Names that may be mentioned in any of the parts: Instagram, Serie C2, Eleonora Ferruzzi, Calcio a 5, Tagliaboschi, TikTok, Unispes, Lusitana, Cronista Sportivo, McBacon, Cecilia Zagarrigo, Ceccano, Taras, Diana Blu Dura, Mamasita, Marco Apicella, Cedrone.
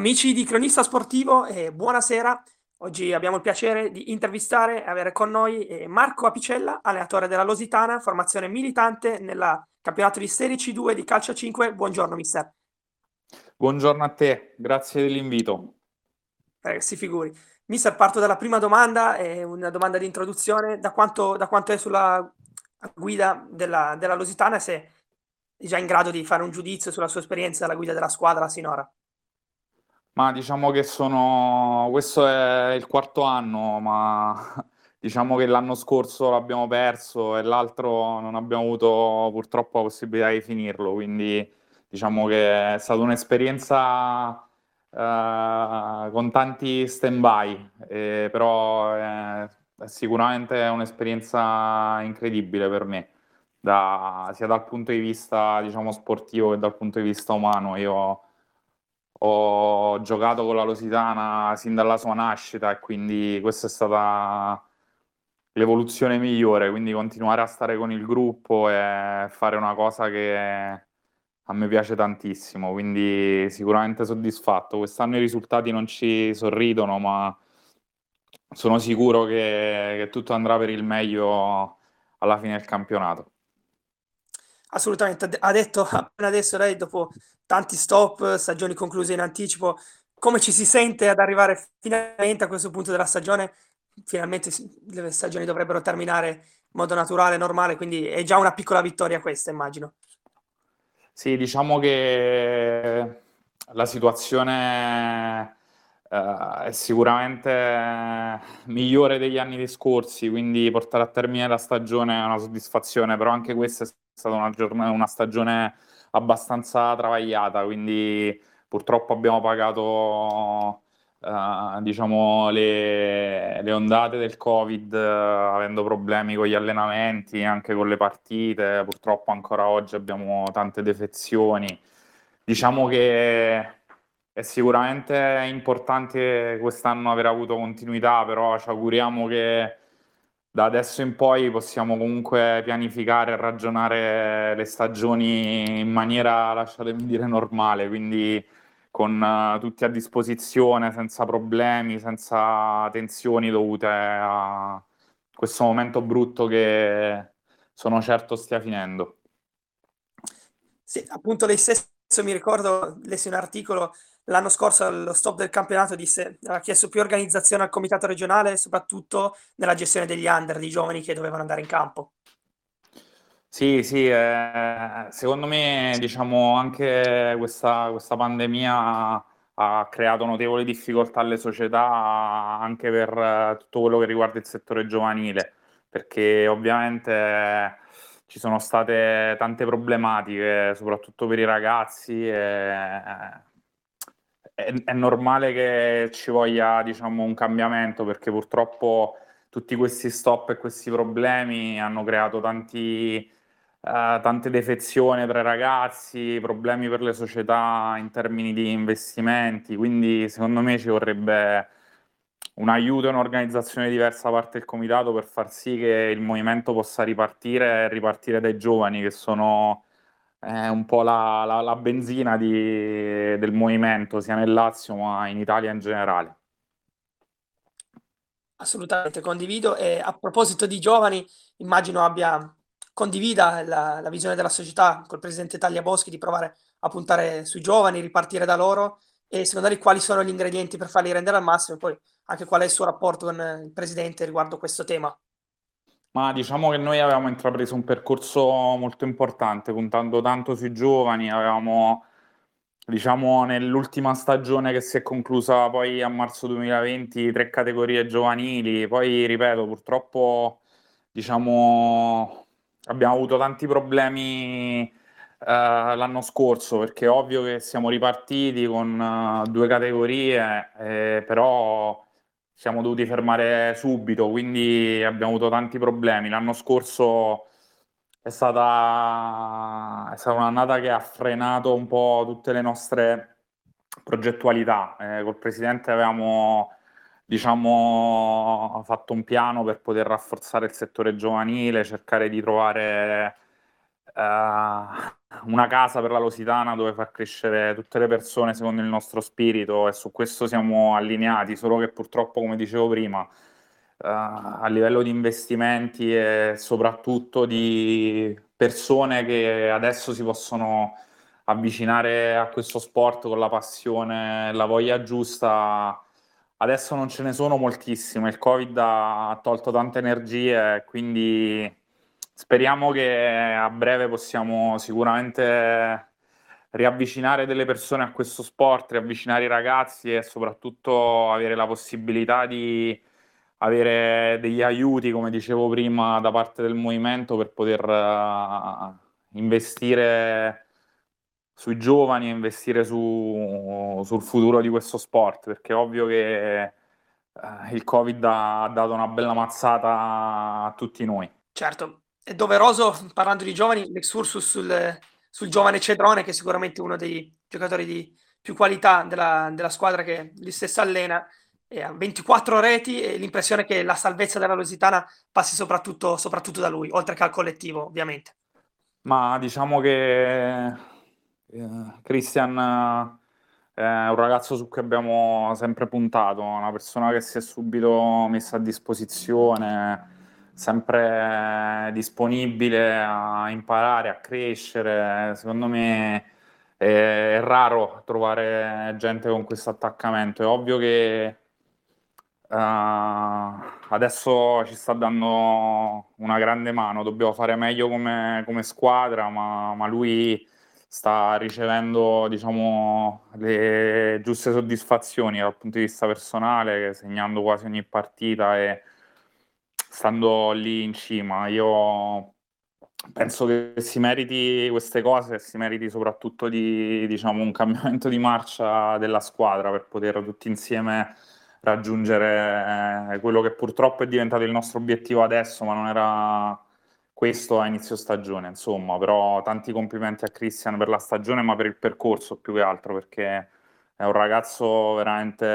Amici di Cronista Sportivo, buonasera. Oggi abbiamo il piacere di intervistare e avere con noi Marco Apicella, allenatore della Lusitana, formazione militante nel campionato di Serie C2 di Calcio a 5. Buongiorno, mister. Buongiorno a te, grazie dell'invito. Si figuri. Mister, parto dalla prima domanda, è una domanda di introduzione. Da quanto è sulla guida della Lusitana e se è già in grado di fare un giudizio sulla sua esperienza alla guida della squadra sinora? Ma diciamo che questo è il quarto anno, ma diciamo che l'anno scorso l'abbiamo perso e l'altro non abbiamo avuto purtroppo la possibilità di finirlo, quindi diciamo che è stata un'esperienza con tanti stand-by, però è sicuramente un'esperienza incredibile per me, sia dal punto di vista diciamo sportivo che dal punto di vista umano. Io ho giocato con la Lusitana sin dalla sua nascita e quindi questa è stata l'evoluzione migliore, quindi continuare a stare con il gruppo e fare una cosa che a me piace tantissimo, quindi sicuramente soddisfatto. Quest'anno i risultati non ci sorridono, ma sono sicuro che tutto andrà per il meglio alla fine del campionato. Assolutamente, ha detto appena adesso lei, dopo tanti stop, stagioni concluse in anticipo, come ci si sente ad arrivare finalmente a questo punto della stagione? Finalmente le stagioni dovrebbero terminare in modo naturale, normale, quindi è già una piccola vittoria questa, immagino. Sì, diciamo che la situazione è sicuramente migliore degli anni scorsi, quindi portare a termine la stagione è una soddisfazione, però anche questa è stata una stagione abbastanza travagliata, quindi purtroppo abbiamo pagato diciamo le ondate del Covid, avendo problemi con gli allenamenti, anche con le partite. Purtroppo ancora oggi abbiamo tante defezioni. Diciamo che è sicuramente importante quest'anno aver avuto continuità, però ci auguriamo che da adesso in poi possiamo comunque pianificare e ragionare le stagioni in maniera, lasciatemi dire, normale, quindi con tutti a disposizione, senza problemi, senza tensioni dovute a questo momento brutto che sono certo stia finendo. Sì, appunto lei stesso, mi ricordo, lessi un articolo l'anno scorso allo stop del campionato, aveva chiesto più organizzazione al comitato regionale, soprattutto nella gestione degli under, dei giovani che dovevano andare in campo. Sì, secondo me diciamo anche questa pandemia ha creato notevoli difficoltà alle società, anche per tutto quello che riguarda il settore giovanile, perché ovviamente ci sono state tante problematiche, soprattutto per i ragazzi, e è normale che ci voglia diciamo un cambiamento, perché purtroppo tutti questi stop e questi problemi hanno creato tante defezioni tra i ragazzi, problemi per le società in termini di investimenti, quindi secondo me ci vorrebbe un aiuto e un'organizzazione diversa da parte del comitato per far sì che il movimento possa ripartire e ripartire dai giovani, che sono un po' la benzina del movimento sia nel Lazio ma in Italia in generale. Assolutamente, condivido. E a proposito di giovani, immagino condivida la visione della società col presidente Tagliaboschi di provare a puntare sui giovani, ripartire da loro, e secondo lei quali sono gli ingredienti per farli rendere al massimo, e poi anche qual è il suo rapporto con il presidente riguardo questo tema? Ma diciamo che noi avevamo intrapreso un percorso molto importante, puntando tanto sui giovani. Avevamo, diciamo, nell'ultima stagione che si è conclusa poi a marzo 2020, 3 categorie giovanili. Poi, ripeto, purtroppo, diciamo, abbiamo avuto tanti problemi l'anno scorso, perché è ovvio che siamo ripartiti con 2 categorie, però siamo dovuti fermare subito, quindi abbiamo avuto tanti problemi. L'anno scorso è stata un'annata che ha frenato un po' tutte le nostre progettualità. Col presidente avevamo, diciamo, fatto un piano per poter rafforzare il settore giovanile, cercare di trovare una casa per la Lusitana dove far crescere tutte le persone secondo il nostro spirito, e su questo siamo allineati, solo che purtroppo, come dicevo prima, a livello di investimenti e soprattutto di persone che adesso si possono avvicinare a questo sport con la passione e la voglia giusta, adesso non ce ne sono moltissime. Il Covid ha tolto tante energie, quindi speriamo che a breve possiamo sicuramente riavvicinare delle persone a questo sport, riavvicinare i ragazzi e soprattutto avere la possibilità di avere degli aiuti, come dicevo prima, da parte del movimento per poter investire sui giovani e investire sul futuro di questo sport, perché è ovvio che il Covid ha dato una bella mazzata a tutti noi. Certo, è doveroso, parlando di giovani, l'excursus sul giovane Cedrone, che è sicuramente uno dei giocatori di più qualità della squadra che lui stesso allena, e ha 24 reti e l'impressione che la salvezza della Lusitana passi soprattutto da lui, oltre che al collettivo, ovviamente. Ma diciamo che Christian è un ragazzo su cui abbiamo sempre puntato, una persona che si è subito messa a disposizione, sempre disponibile a imparare, a crescere. Secondo me è raro trovare gente con questo attaccamento. È ovvio che adesso ci sta dando una grande mano, dobbiamo fare meglio come squadra, ma lui sta ricevendo, diciamo, le giuste soddisfazioni dal punto di vista personale, segnando quasi ogni partita e stando lì in cima. Io penso che si meriti queste cose, si meriti soprattutto di, diciamo, un cambiamento di marcia della squadra per poter tutti insieme raggiungere quello che purtroppo è diventato il nostro obiettivo adesso, ma non era questo a inizio stagione, insomma. Però tanti complimenti a Christian per la stagione, ma per il percorso più che altro, perché è un ragazzo veramente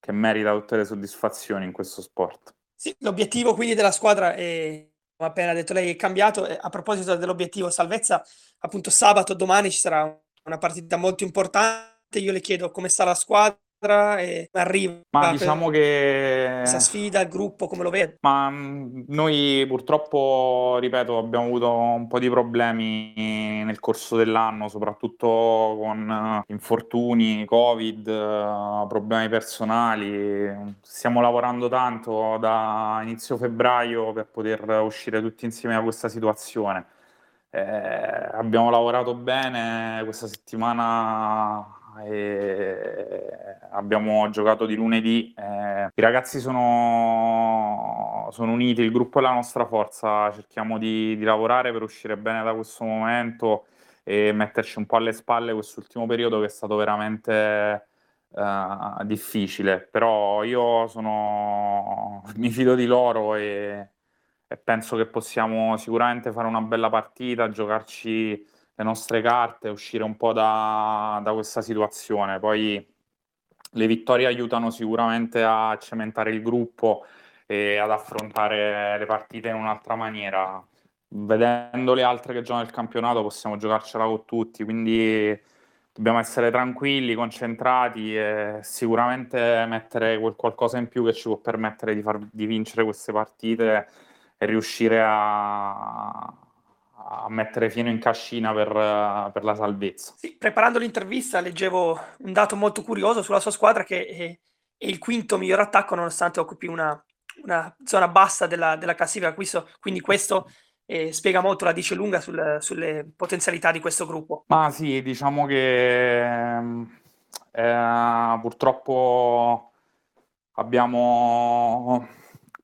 che merita tutte le soddisfazioni in questo sport. Sì, l'obiettivo quindi della squadra è, come appena detto lei, è cambiato. A proposito dell'obiettivo salvezza, appunto sabato, domani ci sarà una partita molto importante. Io le chiedo come sta la squadra e arriva, ma diciamo che questa sfida, il gruppo come lo vede? Ma noi purtroppo, ripeto, abbiamo avuto un po' di problemi nel corso dell'anno, soprattutto con infortuni, Covid, problemi personali. Stiamo lavorando tanto da inizio febbraio per poter uscire tutti insieme da questa situazione. Abbiamo lavorato bene questa settimana e abbiamo giocato di lunedì. I ragazzi sono uniti, il gruppo è la nostra forza. Cerchiamo di lavorare per uscire bene da questo momento e metterci un po' alle spalle quest'ultimo periodo che è stato veramente difficile. Però io mi fido di loro e penso che possiamo sicuramente fare una bella partita, giocarci le nostre carte, uscire un po' da questa situazione. Poi le vittorie aiutano sicuramente a cementare il gruppo e ad affrontare le partite in un'altra maniera. Vedendo le altre che giocano il campionato possiamo giocarcela con tutti, quindi dobbiamo essere tranquilli, concentrati e sicuramente mettere quel qualcosa in più che ci può permettere di vincere queste partite e riuscire a mettere fieno in cascina per la salvezza. Sì, preparando l'intervista leggevo un dato molto curioso sulla sua squadra, che è il quinto miglior attacco nonostante occupi una zona bassa della classifica, quindi questo spiega molto, la dice lunga sulle potenzialità di questo gruppo. Ma sì, diciamo che purtroppo abbiamo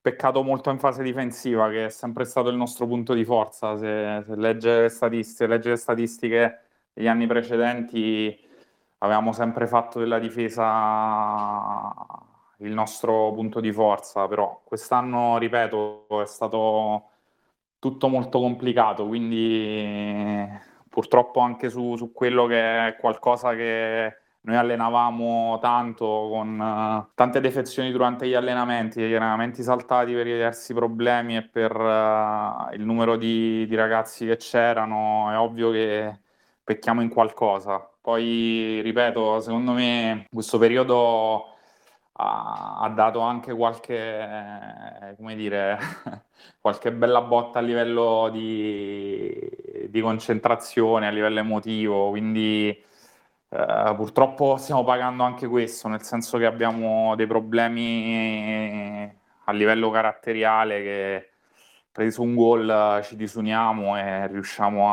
peccato molto in fase difensiva, che è sempre stato il nostro punto di forza. Se legge le statistiche degli anni precedenti, avevamo sempre fatto della difesa il nostro punto di forza. Però quest'anno, ripeto, è stato tutto molto complicato, quindi purtroppo anche su quello che è qualcosa che Noi allenavamo tanto con tante defezioni durante gli allenamenti saltati per i diversi problemi e per il numero di ragazzi che c'erano. È ovvio che pecchiamo in qualcosa. Poi, ripeto, secondo me questo periodo ha dato anche qualche, come dire, qualche bella botta a livello di concentrazione, a livello emotivo, quindi purtroppo stiamo pagando anche questo, nel senso che abbiamo dei problemi a livello caratteriale che, preso un gol, ci disuniamo e riusciamo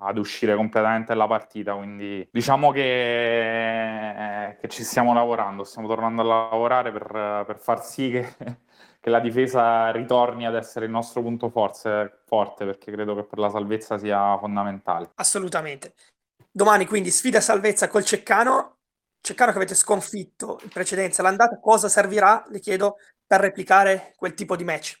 ad uscire completamente dalla partita, quindi diciamo che ci stiamo lavorando, stiamo tornando a lavorare per far sì che la difesa ritorni ad essere il nostro punto forte, perché credo che per la salvezza sia fondamentale. Assolutamente. Domani quindi sfida salvezza col Ceccano che avete sconfitto in precedenza l'andata. Cosa servirà, le chiedo, per replicare quel tipo di match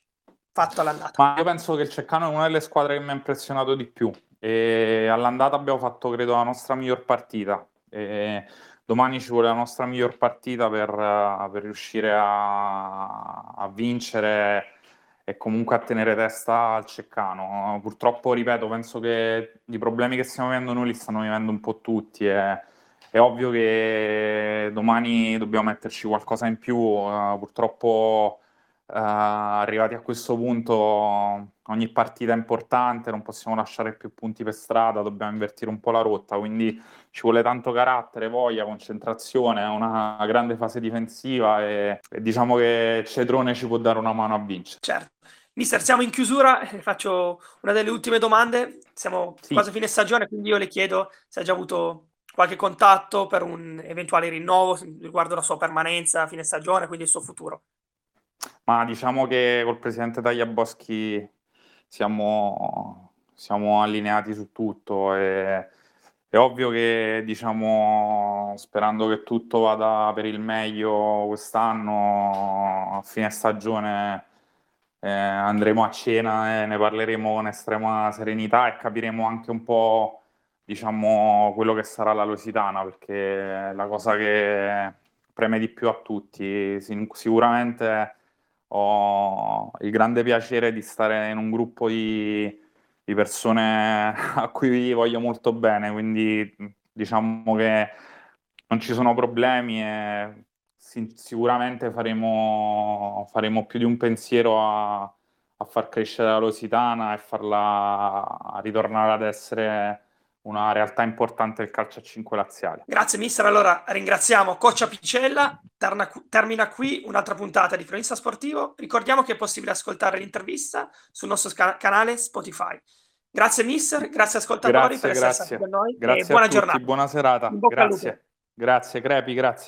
fatto all'andata? Ma io penso che il Ceccano è una delle squadre che mi ha impressionato di più. E all'andata abbiamo fatto, credo, la nostra miglior partita. E domani ci vuole la nostra miglior partita per riuscire a vincere e comunque a tenere testa al Ceccano. Purtroppo, ripeto, penso che i problemi che stiamo avendo noi li stanno vivendo un po' tutti. È ovvio che domani dobbiamo metterci qualcosa in più. Purtroppo, arrivati a questo punto, ogni partita è importante, non possiamo lasciare più punti per strada, dobbiamo invertire un po' la rotta, quindi ci vuole tanto carattere, voglia, concentrazione, una grande fase difensiva e diciamo che Cedrone ci può dare una mano a vincere. Certo. Mister, siamo in chiusura, faccio una delle ultime domande, siamo quasi a fine stagione, quindi io le chiedo se ha già avuto qualche contatto per un eventuale rinnovo riguardo la sua permanenza a fine stagione, quindi il suo futuro. Ma diciamo che col presidente Tagliaboschi siamo allineati su tutto, e è ovvio che, diciamo, sperando che tutto vada per il meglio quest'anno, a fine stagione andremo a cena e ne parleremo con estrema serenità e capiremo anche un po', diciamo, quello che sarà la Lusitana, perché la cosa che preme di più a tutti sicuramente. Ho il grande piacere di stare in un gruppo di persone a cui voglio molto bene, quindi diciamo che non ci sono problemi e sicuramente faremo più di un pensiero a far crescere la Lusitana e farla ritornare ad essere una realtà importante del calcio a 5 laziale. Grazie mister, allora ringraziamo coach Apicella, termina qui un'altra puntata di Cronista Sportivo. Ricordiamo che è possibile ascoltare l'intervista sul nostro canale Spotify. Grazie mister, grazie ascoltatori per essere stati con noi, grazie e buona giornata. Buona serata, grazie, crepi, grazie.